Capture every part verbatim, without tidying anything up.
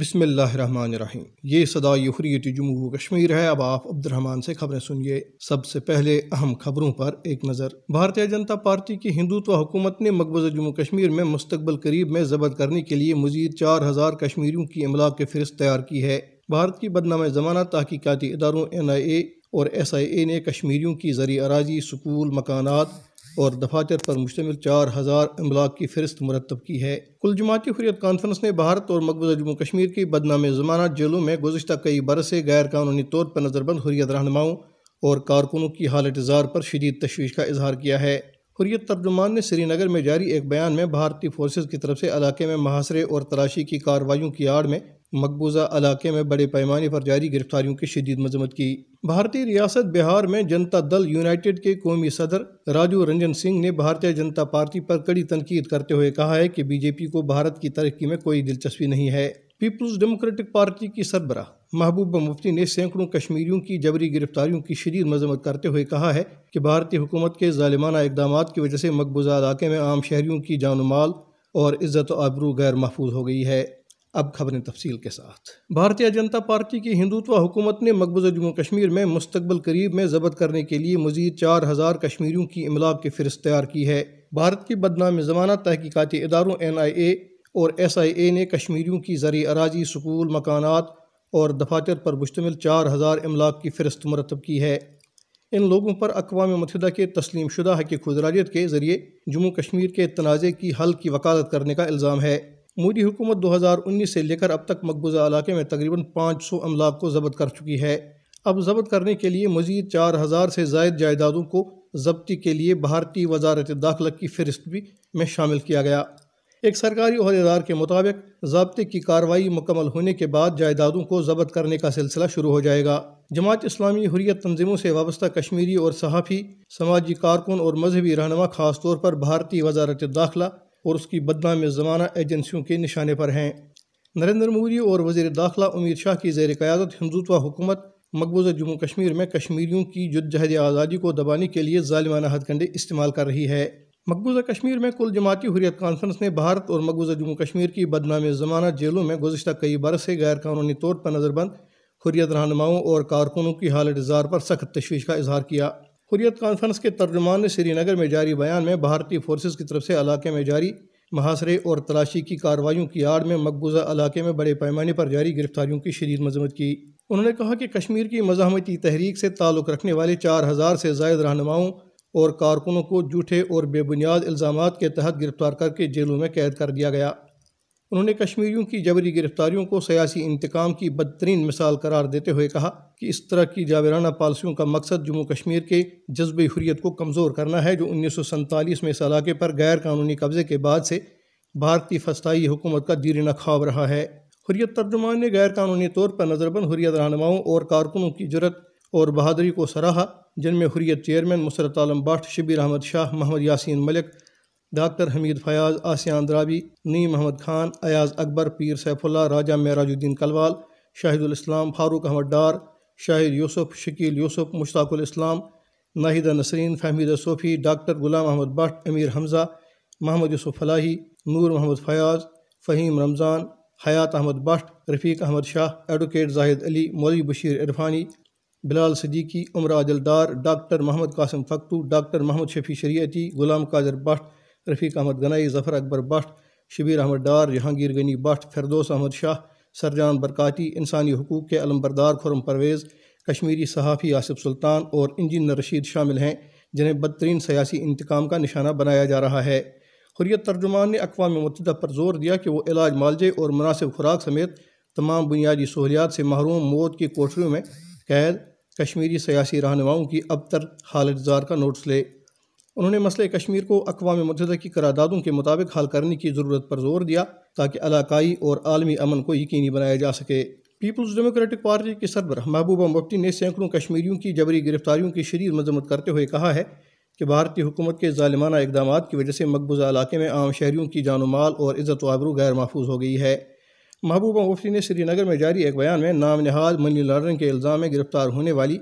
بسم اللہ الرحمن الرحیم، یہ صدائے حریت جموں و کشمیر ہے۔ اب آپ عبد الرحمن سے خبریں سنیے۔ سب سے پہلے اہم خبروں پر ایک نظر۔ بھارتیہ جنتا پارٹی کی ہندوتوا حکومت نے مقبوضہ جموں کشمیر میں مستقبل قریب میں ضبط کرنے کے لیے مزید چار ہزار کشمیریوں کی املاک کی فہرست تیار کی ہے۔ بھارت کی بدنام ضمانت تحقیقاتی اداروں این آئی اے اور ایس آئی اے نے کشمیریوں کی زرعی اراضی، سکول، مکانات اور دفاتر پر مشتمل چار ہزار املاک کی فہرست مرتب کی ہے۔ کل جماعتی حریت کانفرنس نے بھارت اور مقبوضہ جموں کشمیر کی بدنام ضمانت جیلوں میں گزشتہ کئی برس سے غیر قانونی طور پر نظر بند حریت رہنماؤں اور کارکنوں کی حالت زار پر شدید تشویش کا اظہار کیا ہے۔ حریت ترجمان نے سری نگر میں جاری ایک بیان میں بھارتی فورسز کی طرف سے علاقے میں محاصرے اور تلاشی کی کارروائیوں کی آڑ میں مقبوضہ علاقے میں بڑے پیمانے پر جاری گرفتاریوں کی شدید مذمت کی۔ بھارتی ریاست بہار میں جنتا دل یونائٹڈ کے قومی صدر راجو رنجن سنگھ نے بھارتیہ جنتا پارٹی پر کڑی تنقید کرتے ہوئے کہا ہے کہ بی جے پی کو بھارت کی ترقی میں کوئی دلچسپی نہیں ہے۔ پیپلز ڈیموکریٹک پارٹی کی سربراہ محبوبہ مفتی نے سینکڑوں کشمیریوں کی جبری گرفتاریوں کی شدید مذمت کرتے ہوئے کہا ہے کہ بھارتی حکومت کے ظالمانہ اقدامات کی وجہ سے مقبوضہ علاقے میں عام شہریوں کی جان و مال اور عزت و آبرو غیر محفوظ ہو گئی ہے۔ اب خبریں تفصیل کے ساتھ۔ بھارتیہ جنتا پارٹی کی ہندوتوا حکومت نے مقبوضہ جموں کشمیر میں مستقبل قریب میں ضبط کرنے کے لیے مزید چار ہزار کشمیریوں کی املاک کی فہرست تیار کی ہے۔ بھارت کی بدنام ضمانت تحقیقاتی اداروں این آئی اے اور ایس آئی اے نے کشمیریوں کی زرعی اراضی، سکول، مکانات اور دفاتر پر مشتمل چار ہزار املاک کی فہرست مرتب کی ہے۔ ان لوگوں پر اقوام متحدہ کے تسلیم شدہ حق خودارادیت کے ذریعے جموں کشمیر کے تنازع کی حل کی وکالت کرنے کا الزام ہے۔ مودی حکومت دو ہزار انیس سے لے کر اب تک مقبوضہ علاقے میں تقریباً پانچ سو املاک کو ضبط کر چکی ہے۔ اب ضبط کرنے کے لیے مزید چار ہزار سے زائد جائیدادوں کو ضبطی کے لیے بھارتی وزارت داخلہ کی فہرست بھی میں شامل کیا گیا۔ ایک سرکاری عہدیدار کے مطابق ضابطے کی کارروائی مکمل ہونے کے بعد جائیدادوں کو ضبط کرنے کا سلسلہ شروع ہو جائے گا۔ جماعت اسلامی حریت تنظیموں سے وابستہ کشمیری اور صحافی، سماجی کارکن اور مذہبی رہنما خاص طور پر بھارتی وزارت داخلہ اور اس کی بدنام زمانہ ایجنسیوں کے نشانے پر ہیں۔ نریندر مودی اور وزیر داخلہ امیر شاہ کی زیر قیادت ہندوتوا حکومت مقبوضہ جموں کشمیر میں کشمیریوں کی جدوجہد آزادی کو دبانے کے لیے ظالمانہ ہتھ کنڈے استعمال کر رہی ہے۔ مقبوضہ کشمیر میں کل جماعتی حریت کانفرنس نے بھارت اور مقبوضہ جموں کشمیر کی بدنام زمانہ جیلوں میں گزشتہ کئی برس سے غیر قانونی طور پر نظر بند حریت رہنماؤں اور کارکنوں کی حالت زار پر سخت تشویش کا اظہار کیا۔ حریت کانفرنس کے ترجمان نے سری نگر میں جاری بیان میں بھارتی فورسز کی طرف سے علاقے میں جاری محاصرے اور تلاشی کی کارروائیوں کی آڑ میں مقبوضہ علاقے میں بڑے پیمانے پر جاری گرفتاریوں کی شدید مذمت کی۔ انہوں نے کہا کہ کشمیر کی مزاحمتی تحریک سے تعلق رکھنے والے چار ہزار سے زائد رہنماؤں اور کارکنوں کو جھوٹے اور بے بنیاد الزامات کے تحت گرفتار کر کے جیلوں میں قید کر دیا گیا۔ انہوں نے کشمیریوں کی جبری گرفتاریوں کو سیاسی انتقام کی بدترین مثال قرار دیتے ہوئے کہا کہ اس طرح کی جابرانہ پالیسیوں کا مقصد جموں کشمیر کے جذبہ حریت کو کمزور کرنا ہے، جو انیس سو سنتالیس میں اس علاقے پر غیر قانونی قبضے کے بعد سے بھارتی فسطائی حکومت کا دیرینہ خواب رہا ہے۔ حریت ترجمان نے غیر قانونی طور پر نظر بند حریت رہنماؤں اور کارکنوں کی جرات اور بہادری کو سراہا، جن میں Hurriyat chairman Masarat Alam Bhat, Shabir Ahmad Shah, Mohammad Yasin Malik, doctor Hameed Fayaz, Asiya Andrabi, Naeem Mohammad Khan, Ayaz Akbar, Peer Saifullah, Raja Merajuddin Kalwal, شاہد الاسلام، فاروق احمد دار، شاہد یوسف، شکیل یوسف، مشتاق الاسلام، ناہیدہ نسرین، فہمیدہ صوفی، ڈاکٹر غلام احمد بٹھ، امیر حمزہ، محمد یوسف فلاحی، نور محمد فیاض، فہیم رمضان، حیات احمد بٹھ، رفیق احمد شاہ، ایڈوکیٹ زاہد علی، مولوی بشیر عرفانی، بلال صدیقی، عمر عبداللہ، ڈاکٹر محمد قاسم فقتو، ڈاکٹر محمد شفیع شریعتی، غلام قادر بٹھ، رفیق احمد گنائی، ظفر اکبر بٹ، شبیر احمد ڈار، جہانگیر غنی بٹ، فردوس احمد شاہ، سرجان برکاتی، انسانی حقوق کے علم بردار خرم پرویز، کشمیری صحافی آصف سلطان اور انجینئر رشید شامل ہیں، جنہیں بدترین سیاسی انتقام کا نشانہ بنایا جا رہا ہے۔ حریت ترجمان نے اقوام متحدہ پر زور دیا کہ وہ علاج، معالجے اور مناسب خوراک سمیت تمام بنیادی سہولیات سے محروم موت کی کوٹھریوں میں قید کشمیری سیاسی رہنماؤں کی ابتر حالت زار کا نوٹس لے۔ انہوں نے مسئلہ کشمیر کو اقوام متحدہ کی قراردادوں کے مطابق حل کرنے کی ضرورت پر زور دیا تاکہ علاقائی اور عالمی امن کو یقینی بنایا جا سکے۔ پیپلز ڈیموکریٹک پارٹی کی سربراہ محبوبہ مفتی نے سینکڑوں کشمیریوں کی جبری گرفتاریوں کی شدید مذمت کرتے ہوئے کہا ہے کہ بھارتی حکومت کے ظالمانہ اقدامات کی وجہ سے مقبوضہ علاقے میں عام شہریوں کی جان و مال اور عزت و آبرو غیر محفوظ ہو گئی ہے۔ محبوبہ مفتی نے سری نگر میں جاری ایک بیان میں نام نہاد منی لانڈرنگ کے الزام میں گرفتار ہونے والی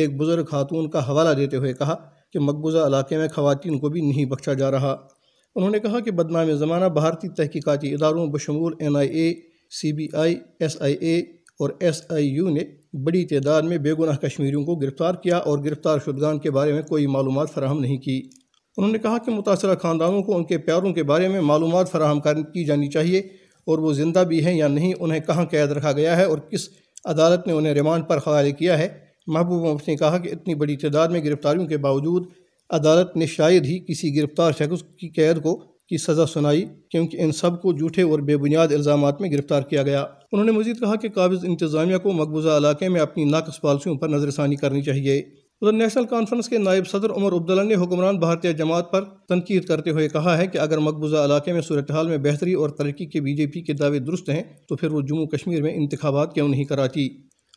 ایک بزرگ خاتون کا حوالہ دیتے ہوئے کہا کہ مقبوضہ علاقے میں خواتین کو بھی نہیں بخشا جا رہا۔ انہوں نے کہا کہ بدنام زمانہ بھارتی تحقیقاتی اداروں بشمول N I A, C B I, S I A اور ایس آئی یو نے بڑی تعداد میں بے گناہ کشمیریوں کو گرفتار کیا اور گرفتار شدگان کے بارے میں کوئی معلومات فراہم نہیں کی۔ انہوں نے کہا کہ متاثرہ خاندانوں کو ان کے پیاروں کے بارے میں معلومات فراہم کی جانی چاہیے اور وہ زندہ بھی ہیں یا نہیں، انہیں کہاں قید رکھا گیا ہے اور کس عدالت نے انہیں ریمانڈ پر حوالے کیا ہے۔ محبوبہ مفتی نے کہا کہ اتنی بڑی تعداد میں گرفتاریوں کے باوجود عدالت نے شاید ہی کسی گرفتار شخص کی قید کو کی سزا سنائی، کیونکہ ان سب کو جھوٹے اور بے بنیاد الزامات میں گرفتار کیا گیا۔ انہوں نے مزید کہا کہ قابض انتظامیہ کو مقبوضہ علاقے میں اپنی ناقص پالیسیوں پر نظر ثانی کرنی چاہیے۔ ادھر نیشنل کانفرنس کے نائب صدر عمر عبداللہ نے حکمران بھارتیہ جماعت پر تنقید کرتے ہوئے کہا ہے کہ اگر مقبوضہ علاقے میں صورتحال میں بہتری اور ترقی کے بی جے پی کے دعوے درست ہیں تو پھر وہ جموں کشمیر میں انتخابات کیوں نہیں کراتی۔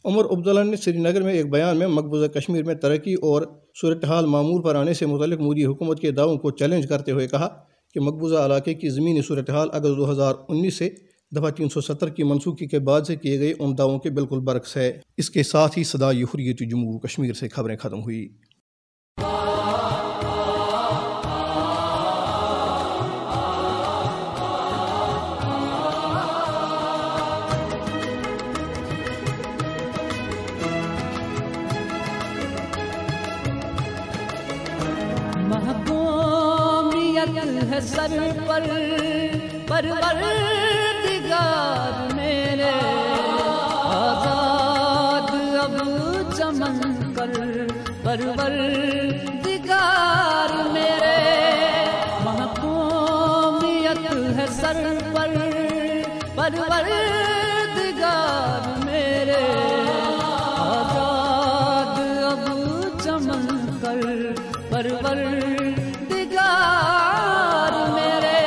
عمر عبداللہ نے سری نگر میں ایک بیان میں مقبوضہ کشمیر میں ترقی اور صورتحال معمول پر آنے سے متعلق مودی حکومت کے دعووں کو چیلنج کرتے ہوئے کہا کہ مقبوضہ علاقے کی زمینی صورتحال اگست دو ہزار انیس سے دفعہ تین سو ستر کی منسوخی کے بعد سے کیے گئے ان دعووں کے بالکل برعکس ہے۔ اس کے ساتھ ہی صدائے حریت جموں و کشمیر سے خبریں ختم ہوئی۔ سر پر پروردگار میرے آزاد اب چمن پر پروردگار میرے محکومیت ہے سر پر پروردگار میرے آزاد اب چمن پر پروردگار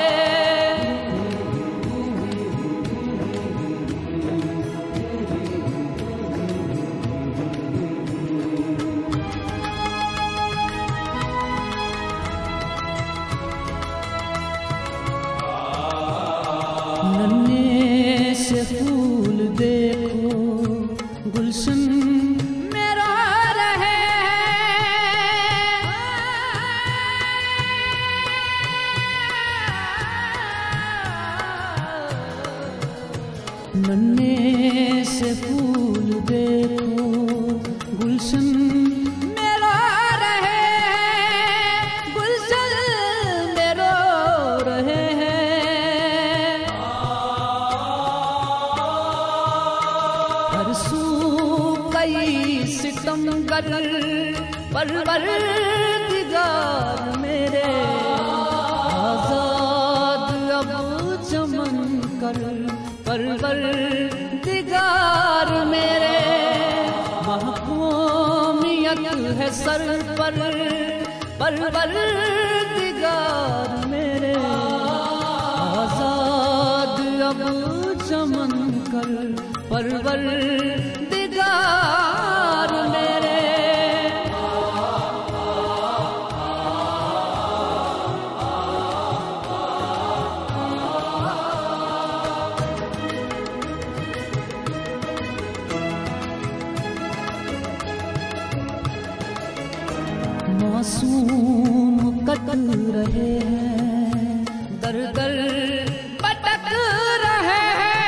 پروردگار میرے آزاد اب چمن کر پروردگار میرے محکومیت ہے سر پر پروردگار میرے آزاد اب چمن کر پروردگار میرے رہے ہیں در در پٹک رہے ہیں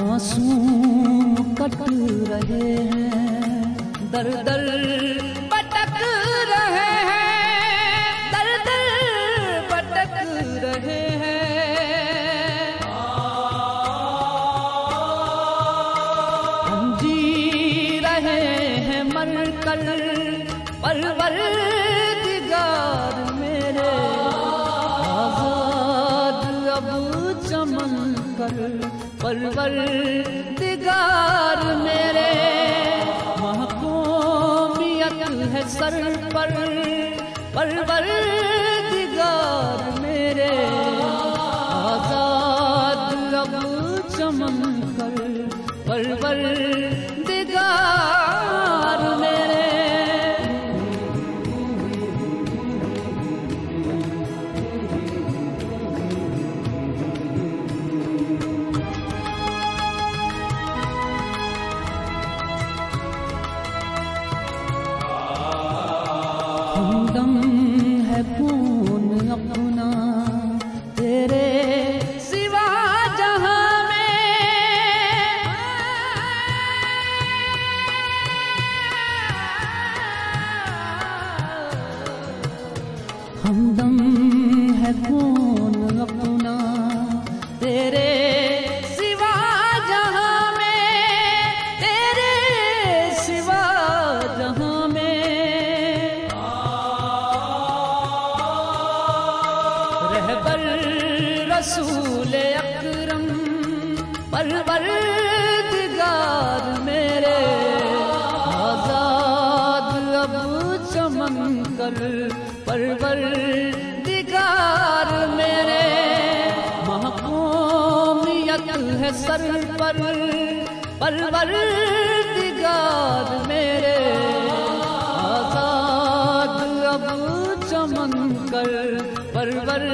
معصوم کٹک رہے ہیں در در پٹک رہے ہیں در در پٹک رہے ہیں پروردگار میرے آزاد اب چمن کر پروردگار میرے محکومیت ہے سر پر پروردگار میرے آزاد لب چمن کر، پروردگار میرے خون اپنا تیرے سوا جہاں میں ہمدم ہے، خون اپنا تیرے سوا جہاں میں، تیرے سوا جہاں میں رسول اکرم پروردگار میرے آزاد لب چمن کر، پروردگار میرے محکومیت ہے سر پر، پروردگار میرے آزاد لب چمن کر، پروردگار میرے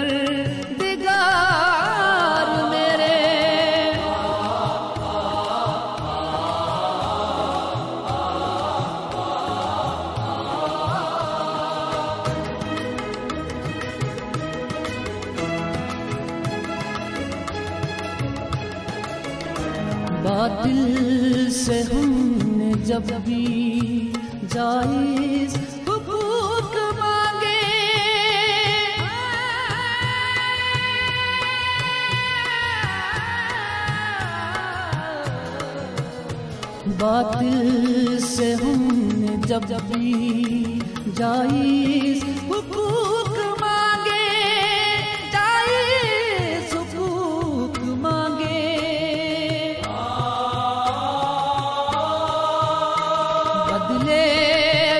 باطل سے ہم نے جب بھی جائز باطل سے ہم نے جب بھی جائز حقوق مانگے، جائز حقوق مانگے بدلے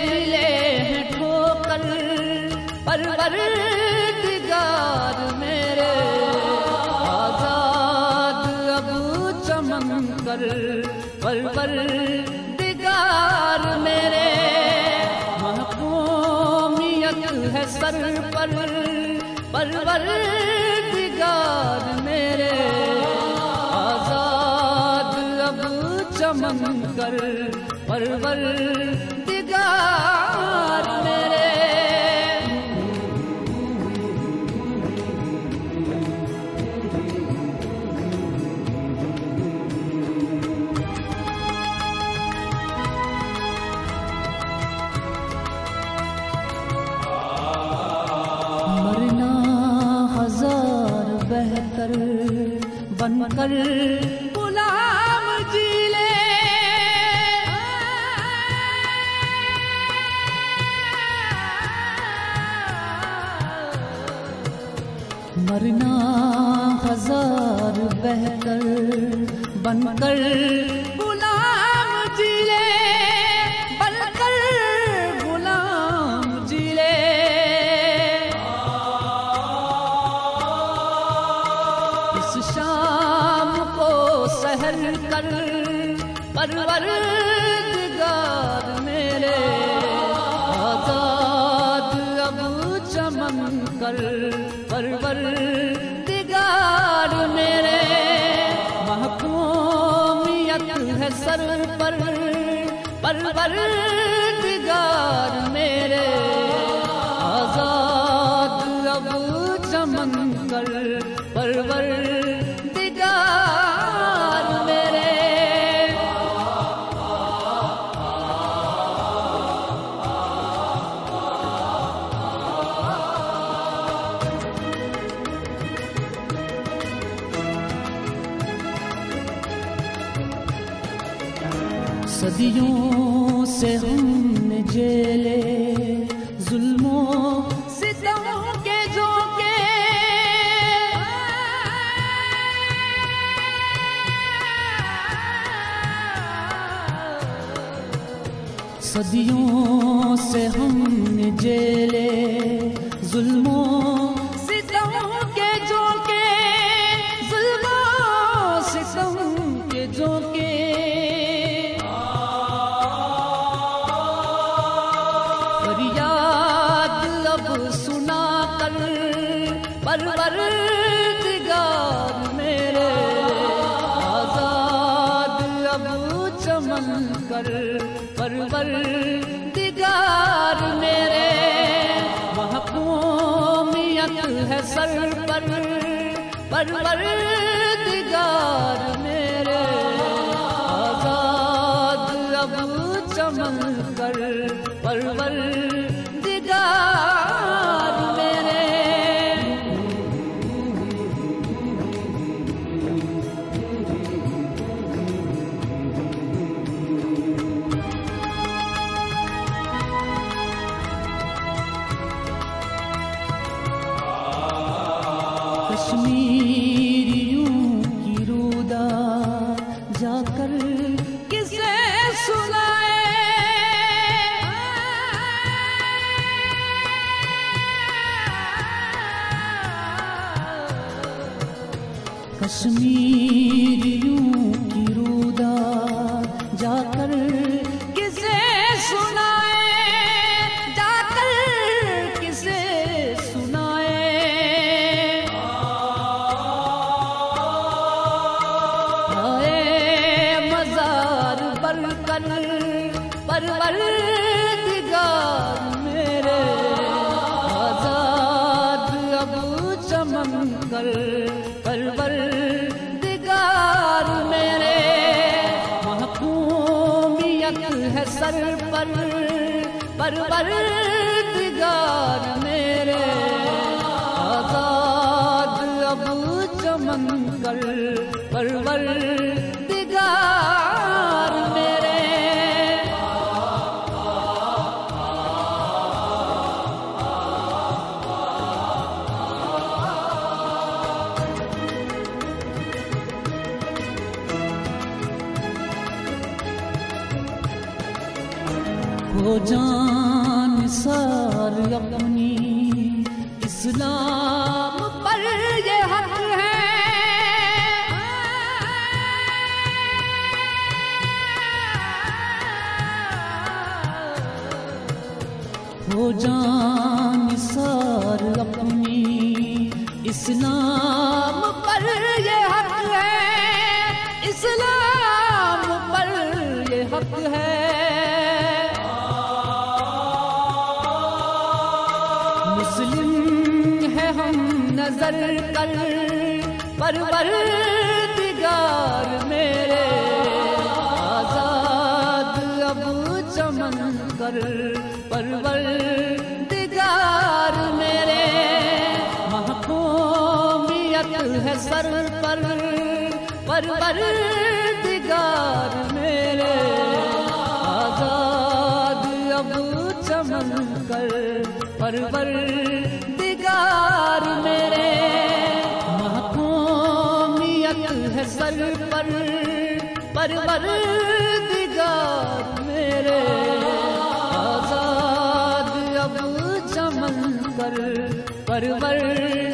ملے ہیں ٹھوکر، پروردگار میرے آزاد لب چمن کر، پروردگار میرے محکومیت ہے سر پر، پروردگار میرے آزاد لب چمن کر، پروردگار میرے بن کر غلام جی لے، مرنا ہزار بہتر بن کر غلام جی لے، بن کر غلام جی لے کر، پروردگار میرے آزاد لب چمن کر، پروردگار میرے محکومیت ہے سر پر، پروردگار میرے آزاد لب چمن کر، پروردگار میرے صدیوں سے ہم نے جیلے ظلموں ستموں کے جھونکے، صدیوں سے ہم نے جیلے ظلموں ستم کے جھونکے، ظلموں ستم کے جھونکے، فریاد لب سنا کر پروردگار میرے، آزاد لب چمن کر پروردگار میرے، محکومیت ہے سر پر پروردگار میرے، آزاد لب چمن کر پروردگار میرے. کشمیریوں کی رودا جا کر کسے سنائے، جا کر کسے سنائے، آئے مزار پر کر پروردگار میرے، آزاد اب چمن کر پروردگار میرے، محکومیت ہے سر پر پروردگار میرے، آزاد اب چمن کر پروردگار میرے. ہو جان سار اپنی اسلام پر یہ حق ہے، ہو جان سار اپنی اسلام پر یہ حق ہے، اسلام پر یہ حق ہے، نظر کر پروردگار میرے، آزاد اب چمن کر پروردگار میرے، محکومیت ہے سر پر پروردگار میرے، آزاد اب چمن کر پروردگار میرے، محکومیت ہے سر پر پروردگار میرے، آزاد اب چمن کر پروردگار